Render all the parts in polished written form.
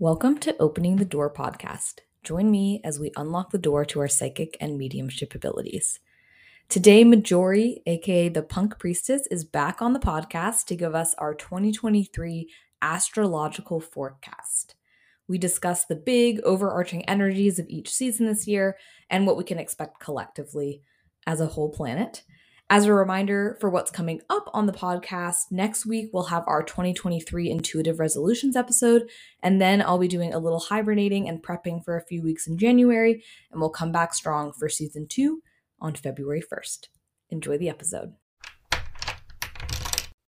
Welcome to Opening the Door podcast. Join me as we unlock the door to our psychic and mediumship abilities. Today, Marjorie, aka The Punk Priestess, is back on the podcast to give us our 2023 astrological forecast. We discuss the big, overarching energies of each season this year and what we can expect collectively as a whole planet. As a reminder for what's coming up on the podcast, next week we'll have our 2023 Intuitive Resolutions episode, and then I'll be doing a little hibernating and prepping for a few weeks in January, and we'll come back strong for season 2 on February 1st. Enjoy the episode.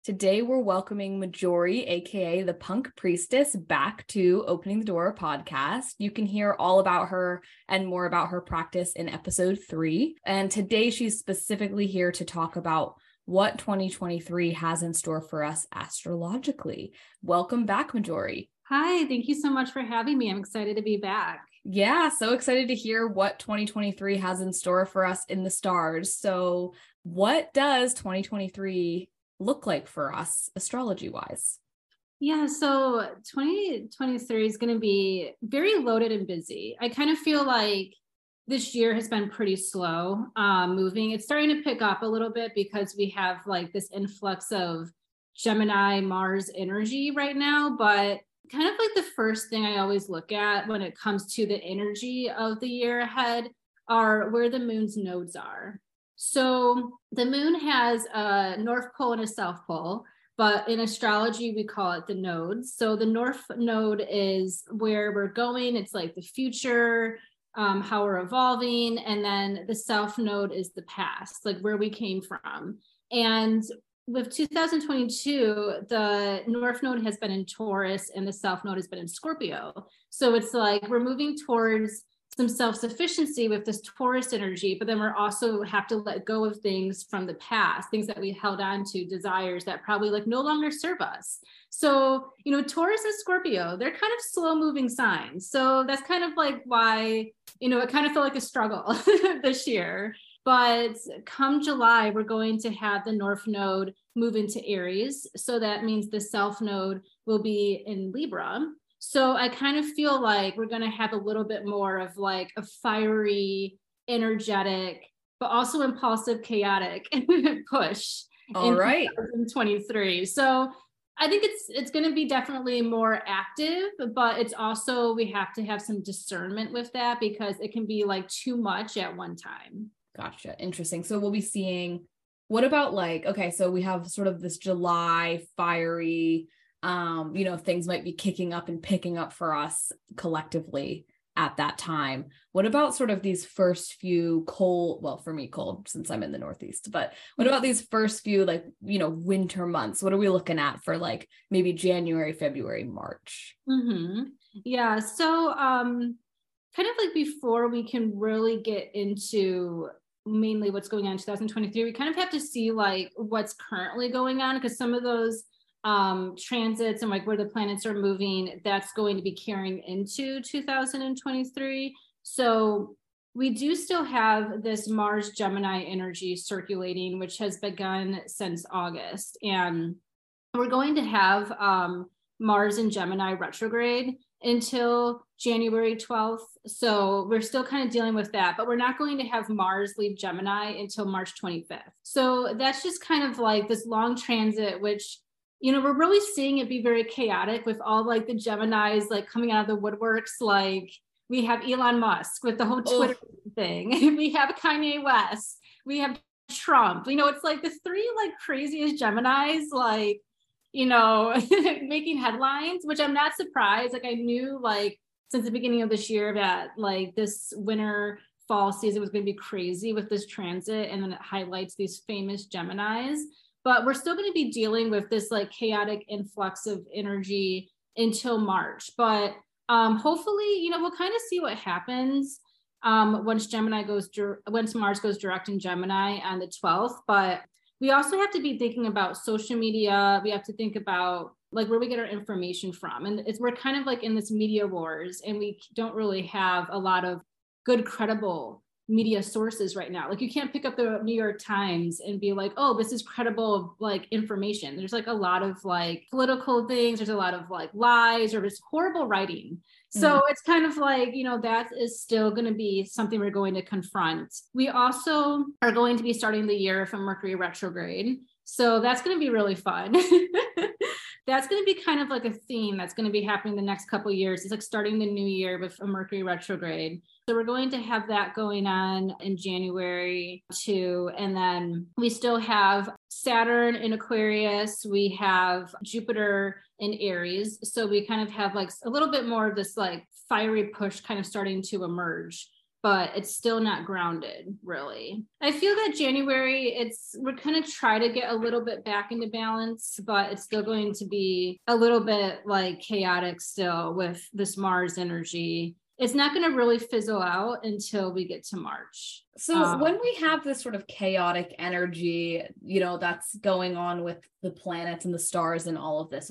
Today we're welcoming Marjorie, aka the Punk Priestess, back to Opening the Door podcast. You can hear all about her and more about her practice in episode 3. And today she's specifically here to talk about what 2023 has in store for us astrologically. Welcome back, Marjorie. Hi, thank you so much for having me. I'm excited to be back. Yeah, so excited to hear what 2023 has in store for us in the stars. So what does 2023 look like for us astrology wise? Yeah, so 2023 is going to be very loaded and busy. I kind of feel like this year has been pretty slow moving. It's starting to pick up a little bit because we have like this influx of Gemini Mars energy right now, but kind of like the first thing I always look at when it comes to the energy of the year ahead are where the moon's nodes are. So the moon has a North Pole and a South Pole, but in astrology, we call it the nodes. So the North node is where we're going. It's like the future, how we're evolving. And then the South node is the past, like where we came from. And with 2022, the North node has been in Taurus and the South node has been in Scorpio. So it's like we're moving towards some self-sufficiency with this Taurus energy, but then we're also have to let go of things from the past, things that we held on to, desires that probably like no longer serve us. So, you know, Taurus and Scorpio, they're kind of slow moving signs. So that's kind of like why, you know, it kind of felt like a struggle this year, but come July, we're going to have the North node move into Aries. So that means the South node will be in Libra. So I kind of feel like we're going to have a little bit more of like a fiery, energetic, but also impulsive, chaotic push in 2023. So I think it's going to be definitely more active, but it's also, we have to have some discernment with that because it can be like too much at one time. Gotcha. Interesting. So we'll be seeing, what about like, okay, so we have sort of this July fiery, you know, things might be kicking up and picking up for us collectively at that time. What about sort of these first few cold, well, for me, cold since I'm in the Northeast, but what about these first few, like, you know, winter months? What are we looking at for like maybe January, February, March? Mm-hmm. Yeah. So, kind of like before we can really get into mainly what's going on in 2023, we kind of have to see like what's currently going on, because some of those transits and like where the planets are moving, that's going to be carrying into 2023. So we do still have this Mars Gemini energy circulating, which has begun since August. And we're going to have Mars and Gemini retrograde until January 12th. So we're still kind of dealing with that, but we're not going to have Mars leave Gemini until March 25th. So that's just kind of like this long transit, which, you know, we're really seeing it be very chaotic with all like the Geminis like coming out of the woodworks. Like we have Elon Musk with the whole Twitter thing. We have Kanye West. We have Trump. You know, it's like the three like craziest Geminis, like, you know, making headlines, which I'm not surprised. Like I knew like since the beginning of this year that like this winter fall season was going to be crazy with this transit. And then it highlights these famous Geminis. But we're still going to be dealing with this like chaotic influx of energy until March. But hopefully, you know, we'll kind of see what happens once Mars goes direct in Gemini on the 12th. But we also have to be thinking about social media. We have to think about like where we get our information from. And we're kind of like in this media wars, and we don't really have a lot of good, credible media sources right now. Like, you can't pick up the New York Times and be like, oh, this is credible, like, information. There's like a lot of like political things. There's a lot of like lies or just horrible writing. So it's kind of like, you know, that is still going to be something we're going to confront. We also are going to be starting the year from Mercury retrograde. So that's going to be really fun. That's going to be kind of like a theme that's going to be happening the next couple of years. It's like starting the new year with a Mercury retrograde. So we're going to have that going on in January too. And then we still have Saturn in Aquarius. We have Jupiter in Aries. So we kind of have like a little bit more of this like fiery push kind of starting to emerge, but it's still not grounded really. I feel that January, we're going to try to get a little bit back into balance, but it's still going to be a little bit like chaotic still with this Mars energy. It's not going to really fizzle out until we get to March. So when we have this sort of chaotic energy, you know, that's going on with the planets and the stars and all of this,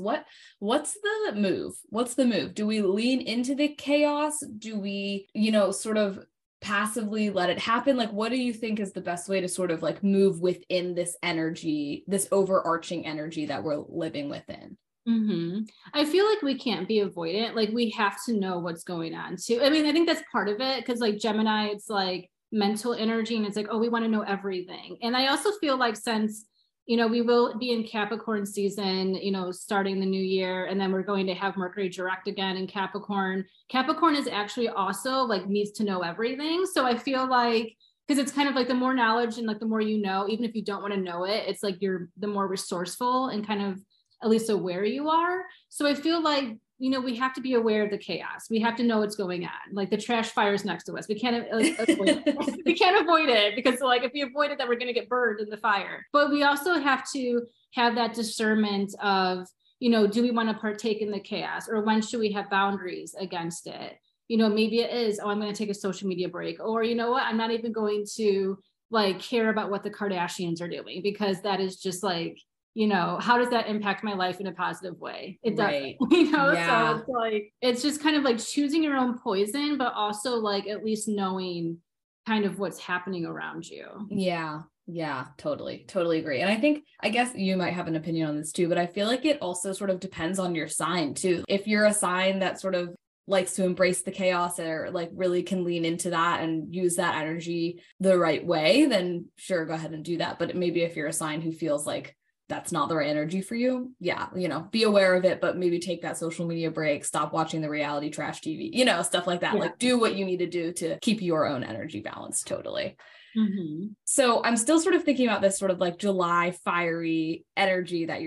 what's the move? What's the move? Do we lean into the chaos? Do we, you know, sort of passively let it happen? Like, what do you think is the best way to sort of like move within this energy, this overarching energy that we're living within? Mm-hmm. I feel like we can't be avoidant. Like, we have to know what's going on too. I mean, I think that's part of it. 'Cause like Gemini, it's like mental energy and it's like, oh, we want to know everything. And I also feel like since, you know, we will be in Capricorn season, you know, starting the new year, and then we're going to have Mercury direct again in Capricorn. Capricorn is actually also like needs to know everything. So I feel like, 'cause it's kind of like the more knowledge and like the more, you know, even if you don't want to know it, it's like you're the more resourceful and kind of at least aware you are. So I feel like, you know, we have to be aware of the chaos. We have to know what's going on. Like, the trash fires next to us. We can't avoid it. We can't avoid it, because like if we avoid it, then we're going to get burned in the fire. But we also have to have that discernment of, you know, do we want to partake in the chaos, or when should we have boundaries against it? You know, maybe it is, oh, I'm going to take a social media break, or you know what, I'm not even going to like care about what the Kardashians are doing, because that is just like, you know, how does that impact my life in a positive way? It doesn't, right. You know, yeah. So it's like, it's just kind of like choosing your own poison, but also like at least knowing kind of what's happening around you. Yeah. Yeah, totally agree. And I think, I guess you might have an opinion on this too, but I feel like it also sort of depends on your sign too. If you're a sign that sort of likes to embrace the chaos, or like really can lean into that and use that energy the right way, then sure, go ahead and do that. But maybe if you're a sign who feels like that's not the right energy for you, yeah, you know, be aware of it, but maybe take that social media break, stop watching the reality trash TV, you know, stuff like that. Yeah. Like, do what you need to do to keep your own energy balanced. Totally. Mm-hmm. So I'm still sort of thinking about this sort of like July fiery energy that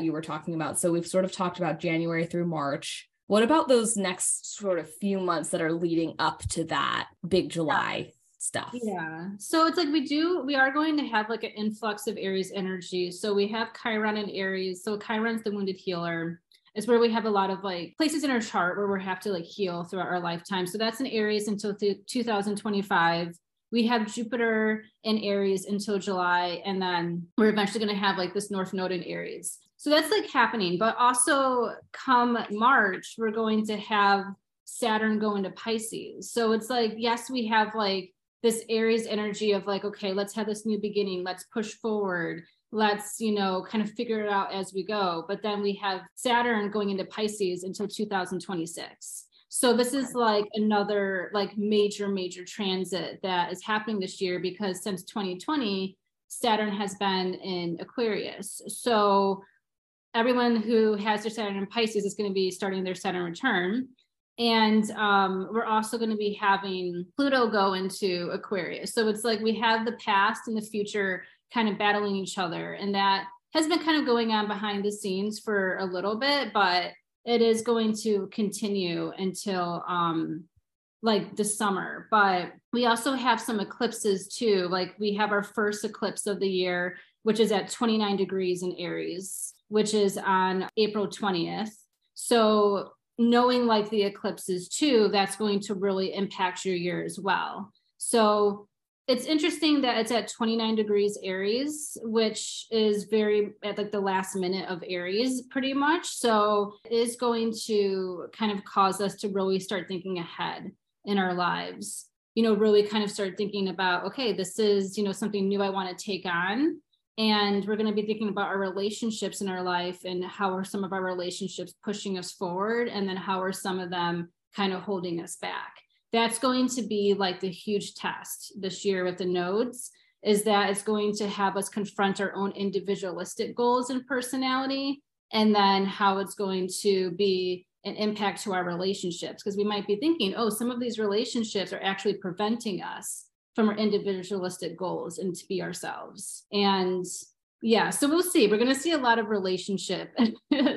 you were talking about. So we've sort of talked about January through March. What about those next sort of few months that are leading up to that big July stuff? Yeah. So it's like we are going to have like an influx of Aries energy. So we have Chiron in Aries. So Chiron's the wounded healer. It's where we have a lot of like places in our chart where we have to like heal throughout our lifetime. So that's in Aries until 2025. We have Jupiter in Aries until July. And then we're eventually going to have like this North Node in Aries. So that's like happening, but also come March, we're going to have Saturn go into Pisces. So it's like, yes, we have like this Aries energy of like, okay, let's have this new beginning. Let's push forward. Let's, you know, kind of figure it out as we go. But then we have Saturn going into Pisces until 2026. So this is like another like major transit that is happening this year, because since 2020, Saturn has been in Aquarius. So everyone who has their Saturn in Pisces is going to be starting their Saturn return. And we're also going to be having Pluto go into Aquarius. So it's like we have the past and the future kind of battling each other. And that has been kind of going on behind the scenes for a little bit, but it is going to continue until like the summer. But we also have some eclipses too. Like, we have our first eclipse of the year, which is at 29 degrees in Aries, which is on April 20th. So knowing like the eclipses too, that's going to really impact your year as well. So it's interesting that it's at 29 degrees Aries, which is very at like the last minute of Aries pretty much. So it is going to kind of cause us to really start thinking ahead in our lives. you know, really kind of started thinking about, okay, this is, you know, something new I want to take on. And we're going to be thinking about our relationships in our life and how are some of our relationships pushing us forward? And then how are some of them kind of holding us back? That's going to be like the huge test this year with the nodes, is that it's going to have us confront our own individualistic goals and personality, and then how it's going to be an impact to our relationships. Because we might be thinking, oh, some of these relationships are actually preventing us from our individualistic goals and to be ourselves. And yeah, so we'll see. We're going to see a lot of relationship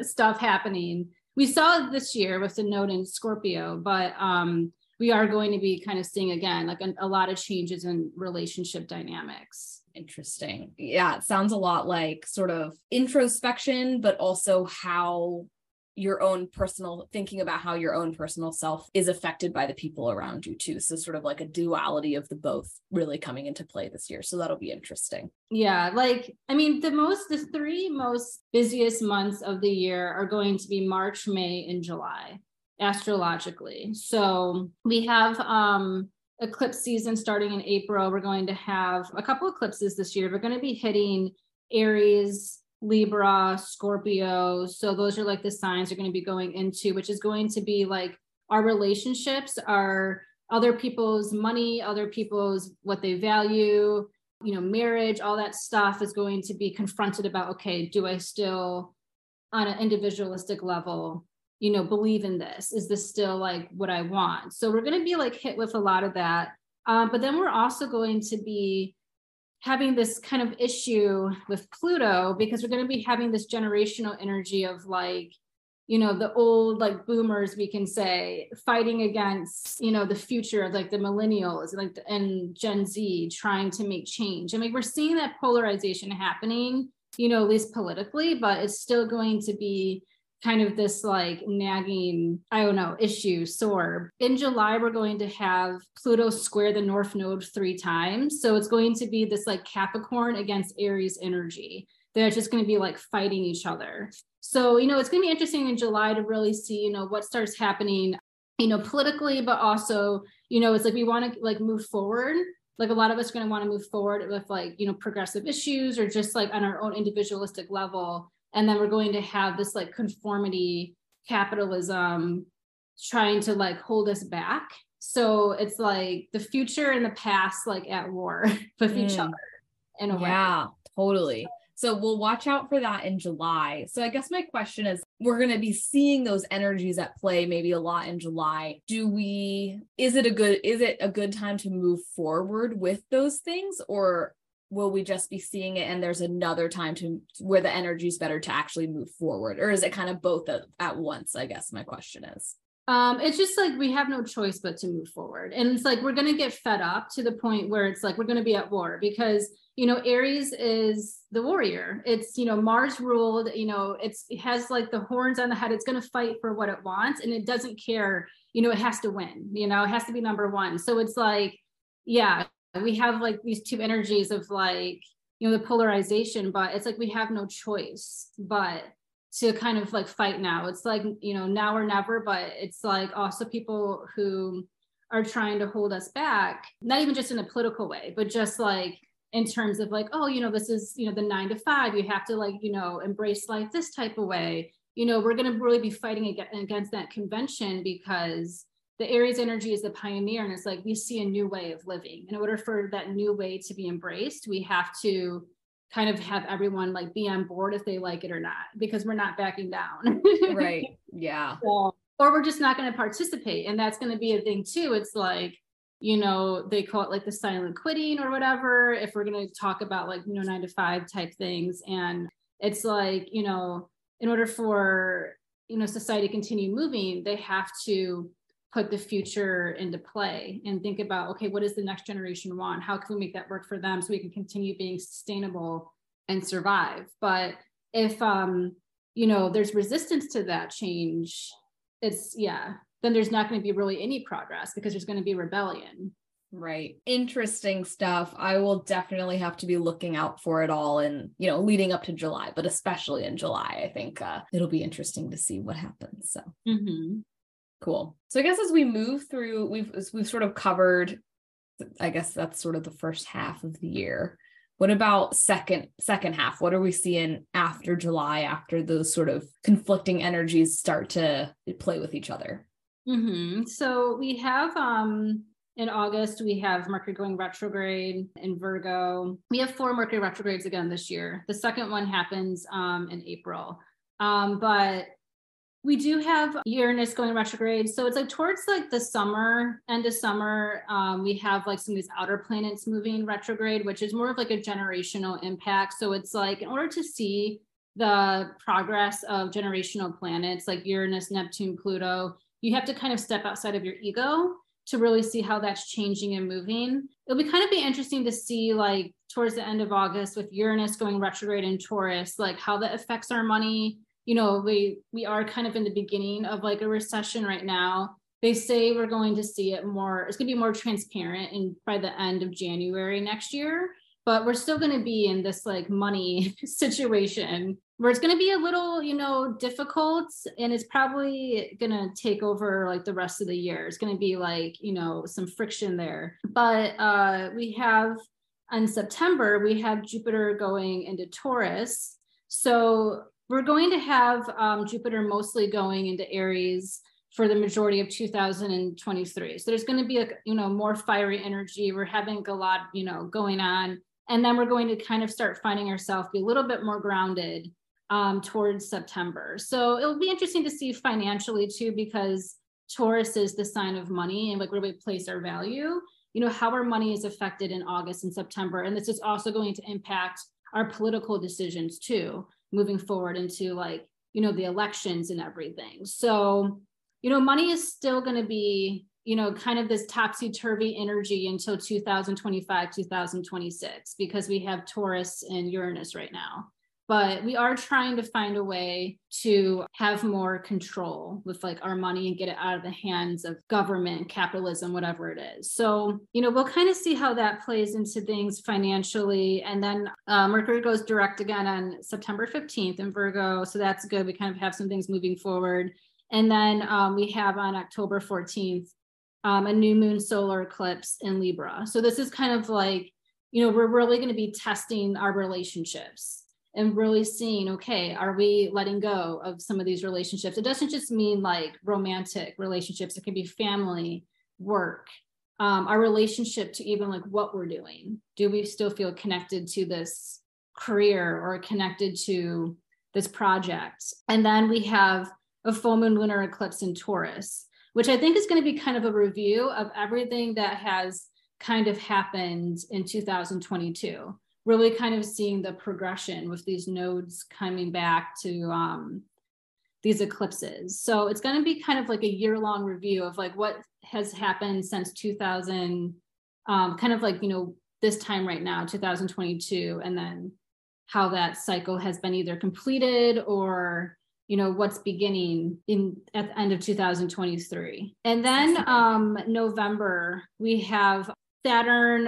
stuff happening. We saw it this year with the node in Scorpio, but we are going to be kind of seeing again, like a lot of changes in relationship dynamics. Interesting. Yeah. It sounds a lot like sort of introspection, but also how your own personal, thinking about how your own personal self is affected by the people around you too. So sort of like a duality of the both really coming into play this year. So that'll be interesting. Yeah. Like, I mean, the three most busiest months of the year are going to be March, May, and July astrologically. So we have, eclipse season starting in April. We're going to have a couple eclipses this year. We're going to be hitting Aries, Libra, Scorpio. So those are like the signs you're going to be going into, which is going to be like our relationships, our other people's money, other people's what they value, you know, marriage, all that stuff is going to be confronted about, okay, do I still on an individualistic level, you know, believe in this? Is this still like what I want? So we're going to be like hit with a lot of that. But then we're also going to be having this kind of issue with Pluto, because we're going to be having this generational energy of like, you know, the old like boomers, we can say, fighting against, you know, the future of like the millennials like and Gen Z trying to make change. I mean, we're seeing that polarization happening, you know, at least politically, but it's still going to be kind of this like nagging, I don't know, issue, sore. In July, we're going to have Pluto square the North Node 3 times. So it's going to be this like Capricorn against Aries energy. They're just going to be like fighting each other. So, you know, it's going to be interesting in July to really see, you know, what starts happening, you know, politically, but also, you know, it's like we want to like move forward. Like a lot of us are going to want to move forward with like, you know, progressive issues or just like on our own individualistic level. And then we're going to have this like conformity capitalism trying to like hold us back. So it's like the future and the past, like at war with each other in a way. Yeah, totally. So we'll watch out for that in July. So I guess my question is, we're going to be seeing those energies at play maybe a lot in July. Is it a good time to move forward with those things, or will we just be seeing it and there's another time to where the energy is better to actually move forward? Or is it kind of both at once, I guess my question is? It's just like, we have no choice but to move forward. And it's like, we're going to get fed up to the point where it's like, we're going to be at war because, you know, Aries is the warrior. It's, you know, Mars ruled, you know, it has like the horns on the head. It's going to fight for what it wants. And it doesn't care, you know, it has to win, you know, it has to be number one. So it's like, yeah, we have like these two energies of like, you know, the polarization, but it's like we have no choice but to kind of like fight now. It's like, you know, now or never, but it's like also people who are trying to hold us back, not even just in a political way, but just like in terms of like, oh, you know, this is, you know, the 9 to 5, you have to like, you know, embrace life this type of way. You know, we're going to really be fighting against that convention because the Aries energy is the pioneer. And it's like, we see a new way of living. In order for that new way to be embraced, we have to kind of have everyone like be on board if they like it or not, because we're not backing down. Right. Yeah. So, or we're just not going to participate. And that's going to be a thing too. It's like, you know, they call it like the silent quitting or whatever. If we're going to talk about like, you know, 9 to 5 type things. And it's like, you know, in order for, you know, society to continue moving, they have to put the future into play and think about, okay, what does the next generation want? How can we make that work for them so we can continue being sustainable and survive? But if, you know, there's resistance to that change, then there's not going to be really any progress because there's going to be rebellion. Right. Interesting stuff. I will definitely have to be looking out for it all and, you know, leading up to July, but especially in July, I think it'll be interesting to see what happens. So. Mm-hmm. Cool. So I guess as we move through, we've sort of covered I guess that's sort of the first half of the year. What about second half? What are we seeing after July, after those sort of conflicting energies start to play with each other? Mm-hmm. So we have, in August, we have Mercury going retrograde in Virgo. We have 4 Mercury retrogrades again this year. The second one happens in April. But we do have Uranus going retrograde. So it's like towards like the summer, end of summer, we have like some of these outer planets moving retrograde, which is more of like a generational impact. So it's like in order to see the progress of generational planets like Uranus, Neptune, Pluto, you have to kind of step outside of your ego to really see how that's changing and moving. It'll be kind of be interesting to see like towards the end of August with Uranus going retrograde in Taurus, like how that affects our money. You know, we are kind of in the beginning of like a recession right now. They say we're going to see it more, it's gonna be more transparent and by the end of January next year, but we're still gonna be in this like money situation where it's going to be a little, you know, difficult, and it's probably going to take over like the rest of the year. It's going to be like, you know, some friction there. But we have in September, we have Jupiter going into Taurus. So we're going to have Jupiter mostly going into Aries for the majority of 2023. So there's going to be a, you know, more fiery energy. We're having a lot, you know, going on. And then we're going to kind of start finding ourselves be a little bit more grounded towards September. So it'll be interesting to see financially too, because Taurus is the sign of money and like where we place our value, you know, how our money is affected in August and September. And this is also going to impact our political decisions too, moving forward into like, you know, the elections and everything. So, you know, money is still going to be, you know, kind of this topsy-turvy energy until 2025, 2026, because we have Taurus and Uranus right now. But we are trying to find a way to have more control with like our money and get it out of the hands of government, capitalism, whatever it is. So, you know, we'll kind of see how that plays into things financially. And then Mercury goes direct again on September 15th in Virgo. So that's good. We kind of have some things moving forward. And then we have on October 14th, a new moon solar eclipse in Libra. So this is kind of like, you know, we're really going to be testing our relationships and really seeing, okay, are we letting go of some of these relationships? It doesn't just mean like romantic relationships. It can be family, work, our relationship to even like what we're doing. Do we still feel connected to this career or connected to this project? And then we have a full moon lunar eclipse in Taurus, which I think is going to be kind of a review of everything that has kind of happened in 2022. Really kind of seeing the progression with these nodes coming back to these eclipses. So it's going to be kind of like a year-long review of like what has happened since 2000, kind of like, you know, this time right now, 2022, and then how that cycle has been either completed or, you know, what's beginning in at the end of 2023. And then November, we have Saturn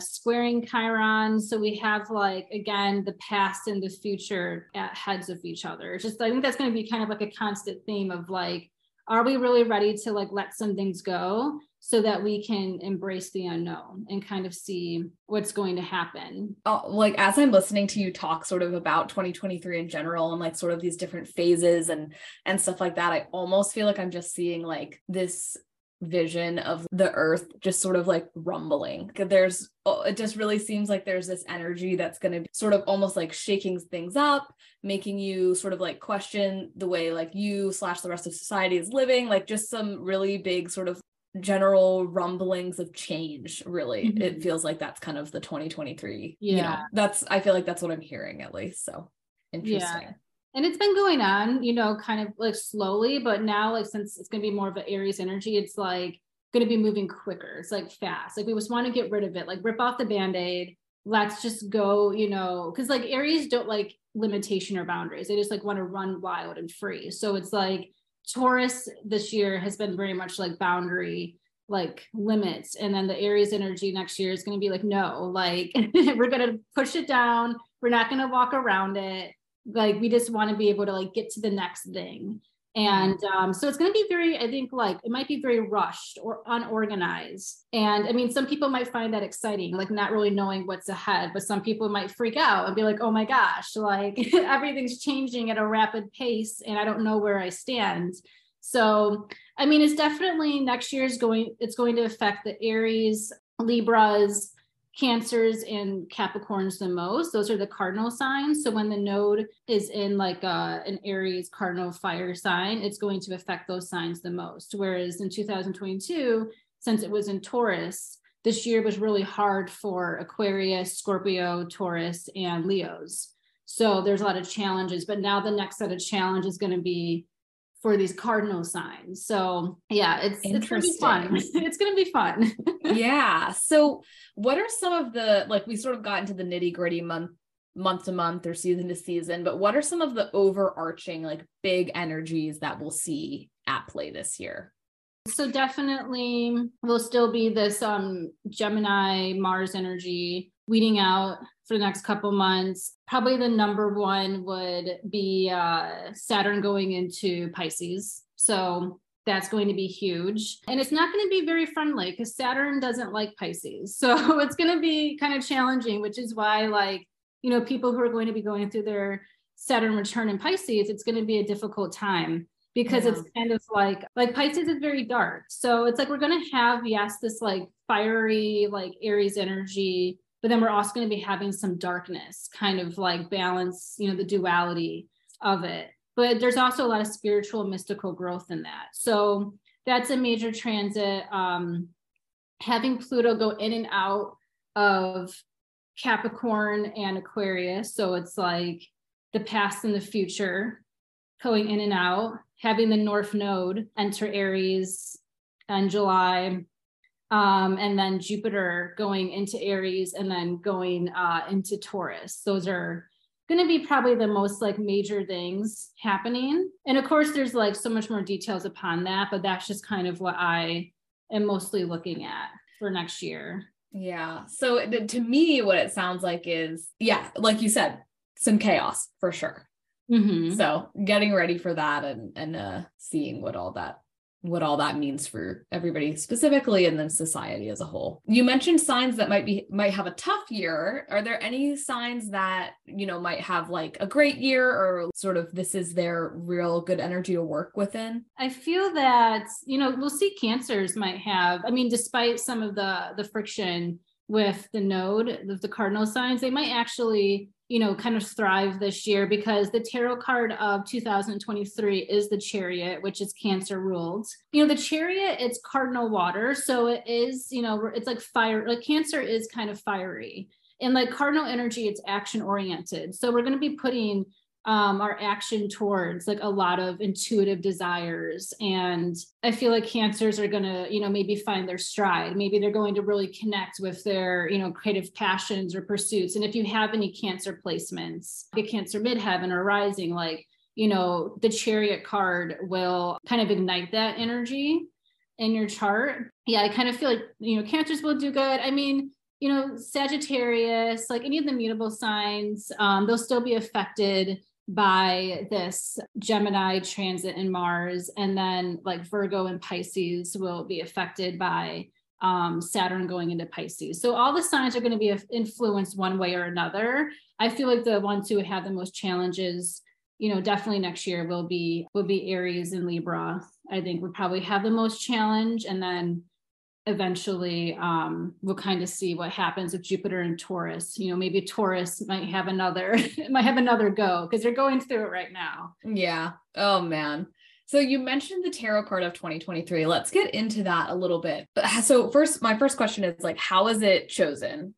squaring Chiron. So we have like, again, the past and the future at heads of each other. It's just, I think that's going to be kind of like a constant theme of like, are we really ready to like let some things go so that we can embrace the unknown and kind of see what's going to happen? Oh, like as I'm listening to you talk sort of about 2023 in general and like sort of these different phases and stuff like that, I almost feel like I'm just seeing like this vision of the earth just sort of like rumbling. There's, it just really seems like there's this energy that's going to be sort of almost like shaking things up, making you sort of like question the way like you / the rest of society is living, like just some really big sort of general rumblings of change, really. Mm-hmm. It feels like that's kind of the 2023, yeah, you know, that's, I feel like that's what I'm hearing at least. So interesting. Yeah. And it's been going on, you know, kind of like slowly, but now like since it's going to be more of an Aries energy, it's like going to be moving quicker. It's like fast. Like we just want to get rid of it, like rip off the Band-Aid. Let's just go, you know, because like Aries don't like limitation or boundaries. They just like want to run wild and free. So it's like Taurus this year has been very much like boundary, like limits. And then the Aries energy next year is going to be like, no, like we're going to push it down. We're not going to walk around it. Like, we just want to be able to like get to the next thing. And so it's going to be very, I think, like, it might be very rushed or unorganized. And I mean, some people might find that exciting, like not really knowing what's ahead, but some people might freak out and be like, oh my gosh, like everything's changing at a rapid pace and I don't know where I stand. So, I mean, it's definitely next year's it's going to affect the Aries, Libras, Cancers, and Capricorns the most. Those are the cardinal signs. So when the node is in like an Aries cardinal fire sign, it's going to affect those signs the most. Whereas in 2022, since it was in Taurus, this year was really hard for Aquarius, Scorpio, Taurus, and Leos. So there's a lot of challenges, but now the next set of challenge is going to be for these cardinal signs. So yeah, it's going to be fun. It's going to be fun. Yeah. So what are some of the, like, we sort of got into the nitty gritty month to month or season to season, but what are some of the overarching, like, big energies that we'll see at play this year? So definitely will still be this Gemini Mars energy weeding out for the next couple months. Probably the number one would be Saturn going into Pisces. So that's going to be huge. And it's not going to be very friendly because Saturn doesn't like Pisces. So it's going to be kind of challenging, which is why, like, you know, people who are going to be going through their Saturn return in Pisces, it's going to be a difficult time. Because it's kind of like Pisces is very dark. So it's like, we're going to have, yes, this like fiery, like Aries energy, but then we're also going to be having some darkness, kind of like balance, you know, the duality of it. But there's also a lot of spiritual, mystical growth in that. So that's a major transit. Having Pluto go in and out of Capricorn and Aquarius. So it's like the past and the future going in and out. Having the North Node enter Aries in July, and then Jupiter going into Aries and then going into Taurus. Those are going to be probably the most like major things happening. And of course, there's like so much more details upon that, but that's just kind of what I am mostly looking at for next year. Yeah. So to me, what it sounds like is, yeah, like you said, some chaos for sure. Mm-hmm. So getting ready for that and seeing what all that means for everybody specifically and then society as a whole. You mentioned signs that might have a tough year. Are there any signs that, you know, might have like a great year or sort of this is their real good energy to work within? I feel that, you know, we'll see Cancers might have, I mean, despite some of the friction with the node, with the cardinal signs, they might actually, you know, kind of thrive this year because the tarot card of 2023 is the Chariot, which is Cancer ruled. You know, the Chariot, it's cardinal water. So it is, you know, it's like fire, like Cancer is kind of fiery and like cardinal energy, it's action oriented. So we're going to be putting our action towards like a lot of intuitive desires. And I feel like Cancers are going to, you know, maybe find their stride. Maybe they're going to really connect with their, you know, creative passions or pursuits. And if you have any Cancer placements, like a Cancer midheaven or rising, like, you know, the Chariot card will kind of ignite that energy in your chart. Yeah. I kind of feel like, you know, Cancers will do good. I mean, you know, Sagittarius, like any of the mutable signs, they'll still be affected by this Gemini transit in Mars. And then like Virgo and Pisces will be affected by Saturn going into Pisces. So all the signs are going to be influenced one way or another. I feel like the ones who have the most challenges, you know, definitely next year will be Aries and Libra. I think would probably have the most challenge. And then eventually we'll kind of see what happens with Jupiter and Taurus. You know, maybe Taurus might have another go because they're going through it right now. Yeah. Oh man. So you mentioned the tarot card of 2023. Let's get into that a little bit. So first, my first question is like, how is it chosen?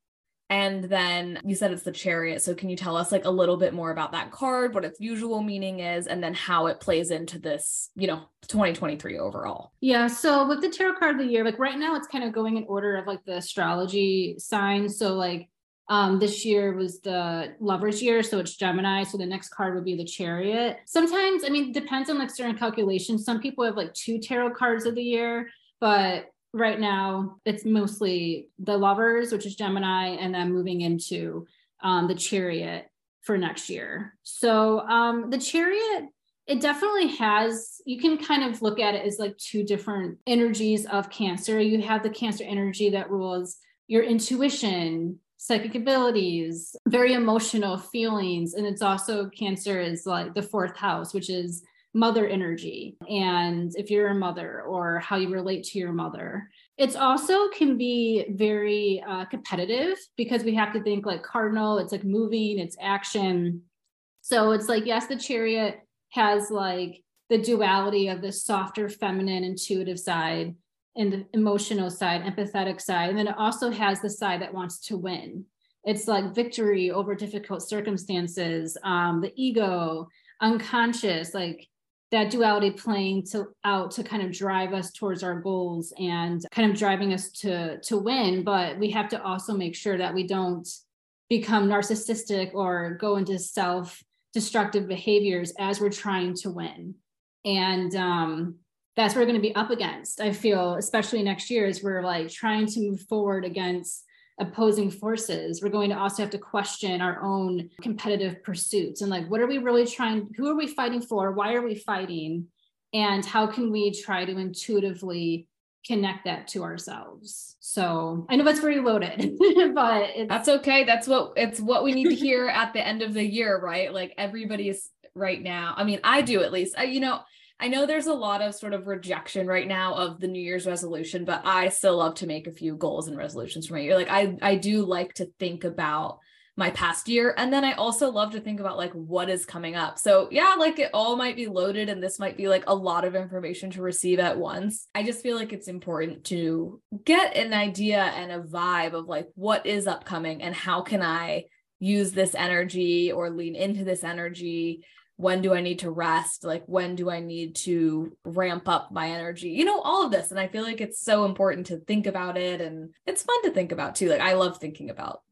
And then you said it's the Chariot. So can you tell us like a little bit more about that card, what its usual meaning is, and then how it plays into this, you know, 2023 overall? Yeah. So with the tarot card of the year, like right now it's kind of going in order of like the astrology signs. So like this year was the Lover's year. So it's Gemini. So the next card would be the Chariot. Sometimes, I mean, it depends on like certain calculations. Some people have like two tarot cards of the year, but right now, it's mostly the Lovers, which is Gemini, and then moving into the Chariot for next year. So the Chariot It definitely has, you can kind of look at it as like two different energies of Cancer. You have the Cancer energy that rules your intuition, psychic abilities, very emotional feelings. And it's also, Cancer is like the fourth house, which is mother energy. And if you're a mother or how you relate to your mother, it's also can be very competitive, because we have to think like cardinal, it's like moving, it's action. So it's like, yes, the Chariot has like the duality of the softer, feminine, intuitive side and the emotional side, empathetic side. And then it also has the side that wants to win. It's like victory over difficult circumstances, the ego, unconscious, like that duality playing out to kind of drive us towards our goals and kind of driving us to win. But we have to also make sure that we don't become narcissistic or go into self destructive behaviors as we're trying to win. And that's what we're going to be up against, I feel, especially next year, as we're like trying to move forward against opposing forces. We're going to also have to question our own competitive pursuits and like, what are we really trying, who are we fighting for, why are we fighting, and how can we try to intuitively connect that to ourselves. So I know that's very loaded, but that's okay. It's what we need to hear at the end of the year, right? Like everybody's right now. I mean, I do at least, I know there's a lot of sort of rejection right now of the New Year's resolution, but I still love to make a few goals and resolutions for my year. Like I do like to think about my past year. And then I also love to think about like what is coming up. So yeah, like it all might be loaded and this might be like a lot of information to receive at once. I just feel like it's important to get an idea and a vibe of like what is upcoming and how can I use this energy or lean into this energy? When do I need to rest? Like, when do I need to ramp up my energy? You know, all of this. And I feel like it's so important to think about it. And it's fun to think about too. Like I love thinking about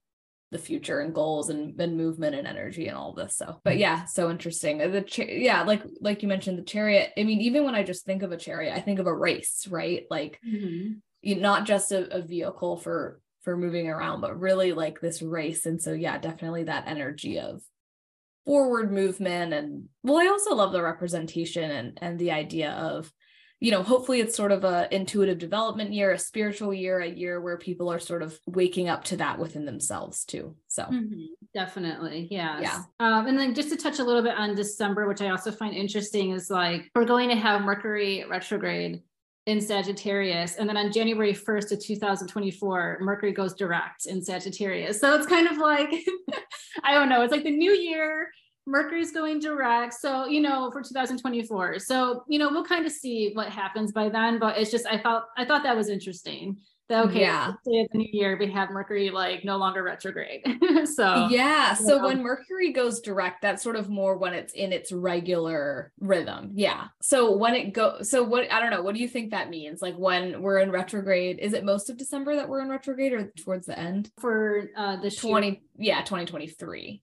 the future and goals and movement and energy and all this stuff. But yeah, so interesting. Like you mentioned, the Chariot. I mean, even when I just think of a chariot, I think of a race, right? Like not just a vehicle for moving around, but really like this race. And so yeah, definitely that energy of forward movement. And well, I also love the representation and the idea of, you know, hopefully it's sort of a intuitive development year, a spiritual year, a year where people are sort of waking up to that within themselves too. So definitely. Yes. Yeah. And then just to touch a little bit on December, which I also find interesting, is like, we're going to have Mercury retrograde in Sagittarius. And then on January 1st of 2024, Mercury goes direct in Sagittarius. So it's kind of like, I don't know, it's like the new year, Mercury's going direct. So, you know, for 2024. So, you know, we'll kind of see what happens by then, but it's just, I thought that was interesting. That, okay, yeah. The new year, we have Mercury like no longer retrograde. So yeah. So when Mercury goes direct, that's sort of more when it's in its regular rhythm. Yeah. So when it goes, I don't know, what do you think that means? Like when we're in retrograde, is it most of December that we're in retrograde or towards the end? For the 2023. Yeah. 2023.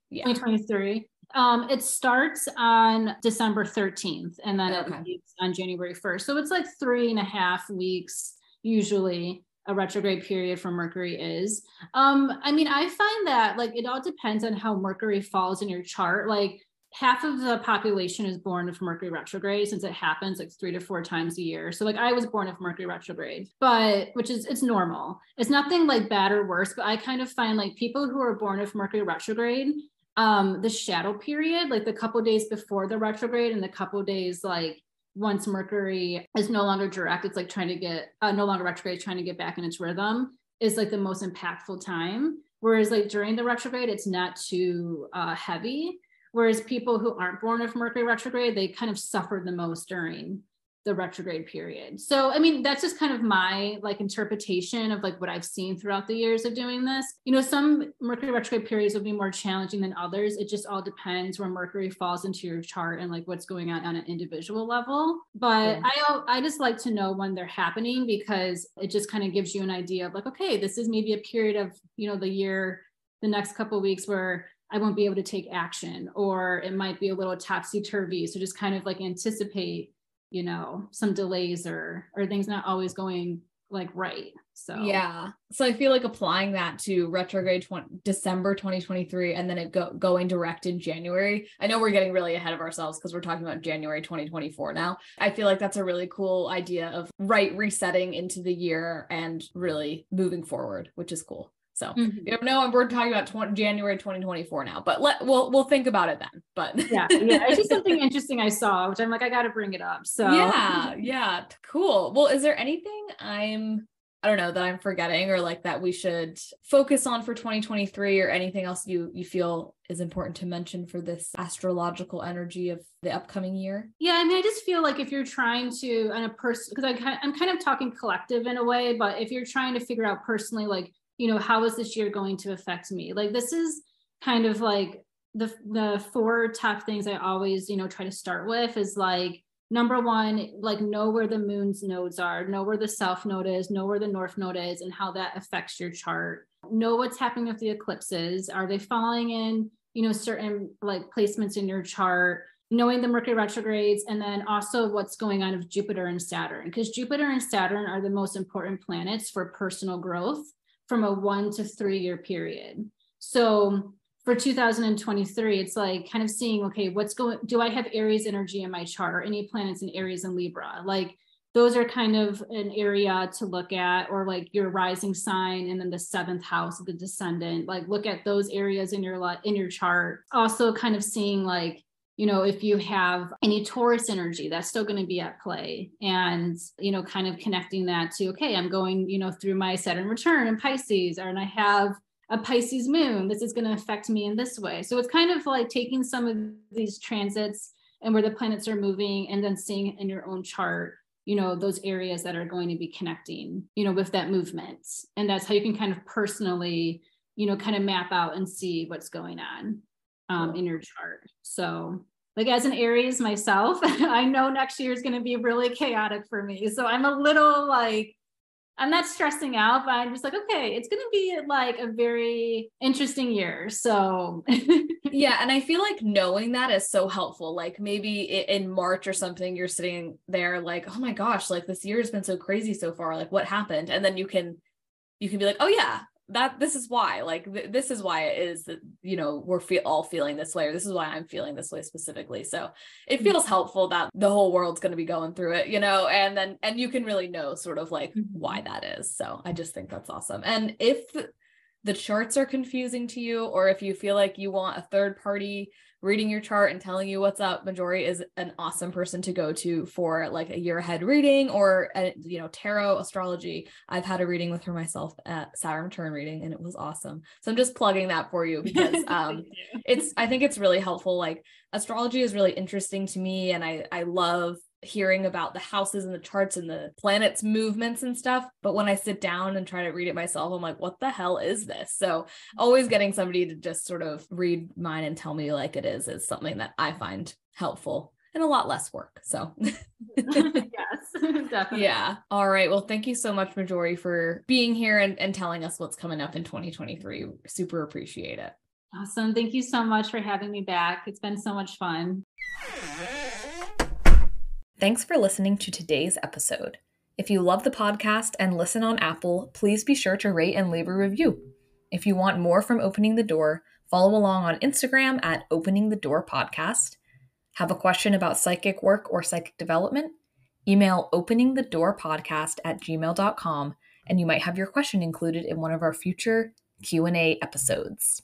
It starts on December 13th and then it leaves on January 1st. So it's like 3.5 weeks, usually a retrograde period for Mercury is. I mean, I find that like, it all depends on how Mercury falls in your chart. Like half of the population is born with Mercury retrograde, since it happens like 3 to 4 times a year. So like I was born with Mercury retrograde, but it's normal. It's nothing like bad or worse, but I kind of find like people who are born with Mercury retrograde, the shadow period, like the couple of days before the retrograde and the couple of days, like once Mercury is no longer direct, it's like trying to get no longer retrograde, trying to get back in its rhythm, is like the most impactful time. Whereas like during the retrograde, it's not too heavy. Whereas people who aren't born with Mercury retrograde, they kind of suffer the most during the retrograde period. So, I mean, that's just kind of my like interpretation of like what I've seen throughout the years of doing this. You know, some Mercury retrograde periods will be more challenging than others. It just all depends where Mercury falls into your chart and like what's going on an individual level. But I just like to know when they're happening, because it just kind of gives you an idea of like, okay, this is maybe a period of, you know, the year, the next couple of weeks where I won't be able to take action, or it might be a little topsy-turvy. So just kind of like anticipate, you know, some delays or things not always going like right. So yeah. So I feel like applying that to retrograde December 2023 and then it going direct in January. I know we're getting really ahead of ourselves because we're talking about January 2024 now. I feel like that's a really cool idea of right resetting into the year and really moving forward, which is cool. So you know, we're talking about January 2024 now, but we'll think about it then. But yeah, it's just something interesting I saw, which I'm like, I got to bring it up. So yeah, cool. Well, is there anything I don't know that I'm forgetting or like that we should focus on for 2023 or anything else you feel is important to mention for this astrological energy of the upcoming year? Yeah. I mean, I just feel like if you're trying to, and a person, cause I'm kind of talking collective in a way, but if you're trying to figure out personally, like, you know, how is this year going to affect me? Like, this is kind of like the four top things I always, you know, try to start with is like, number one, like know where the moon's nodes are, know where the south node is, know where the north node is and how that affects your chart. Know what's happening with the eclipses. Are they falling in, you know, certain like placements in your chart, knowing the Mercury retrogrades, and then also what's going on with Jupiter and Saturn, because Jupiter and Saturn are the most important planets for personal growth from a 1 to 3 year period. So for 2023, it's like kind of seeing, okay, what's going, do I have Aries energy in my chart or any planets in Aries and Libra? Like those are kind of an area to look at, or like your rising sign and then the seventh house of the descendant, like look at those areas in your chart. Also kind of seeing like, you know, if you have any Taurus energy, that's still going to be at play. And, you know, kind of connecting that to, okay, I'm going, you know, through my Saturn return in Pisces, or, and I have a Pisces moon, this is going to affect me in this way. So it's kind of like taking some of these transits and where the planets are moving and then seeing in your own chart, you know, those areas that are going to be connecting, you know, with that movement. And that's how you can kind of personally, you know, kind of map out and see what's going on in your chart. So like as an Aries myself, I know next year is going to be really chaotic for me. So I'm a little like, I'm not stressing out, but I'm just like, okay, it's going to be like a very interesting year. So yeah. And I feel like knowing that is so helpful. Like maybe in March or something, you're sitting there like, oh my gosh, like this year has been so crazy so far. Like what happened? And then you can be like, oh yeah, that this is why, like, this is why it is, you know, we're all feeling this way, or this is why I'm feeling this way specifically. So it feels helpful that the whole world's going to be going through it, you know, and then, and you can really know sort of like why that is. So I just think that's awesome. And if the charts are confusing to you, or if you feel like you want a third party reading your chart and telling you what's up, Marjorie is an awesome person to go to for like a year ahead reading or, you know, tarot astrology. I've had a reading with her myself at Saturn return reading, and it was awesome. So I'm just plugging that for you because I think it's really helpful. Like astrology is really interesting to me. And I love hearing about the houses and the charts and the planets movements and stuff. But when I sit down and try to read it myself, I'm like, what the hell is this? So always getting somebody to just sort of read mine and tell me like it is something that I find helpful and a lot less work. So yes, definitely. Yeah. All right. Well, thank you so much, Marjorie, for being here and telling us what's coming up in 2023. Super appreciate it. Awesome. Thank you so much for having me back. It's been so much fun. Thanks for listening to today's episode. If you love the podcast and listen on Apple, please be sure to rate and leave a review. If you want more from Opening the Door, follow along on Instagram at Opening the Door Podcast. Have a question about psychic work or psychic development? Email openingthedoorpodcast@gmail.com and you might have your question included in one of our future Q&A episodes.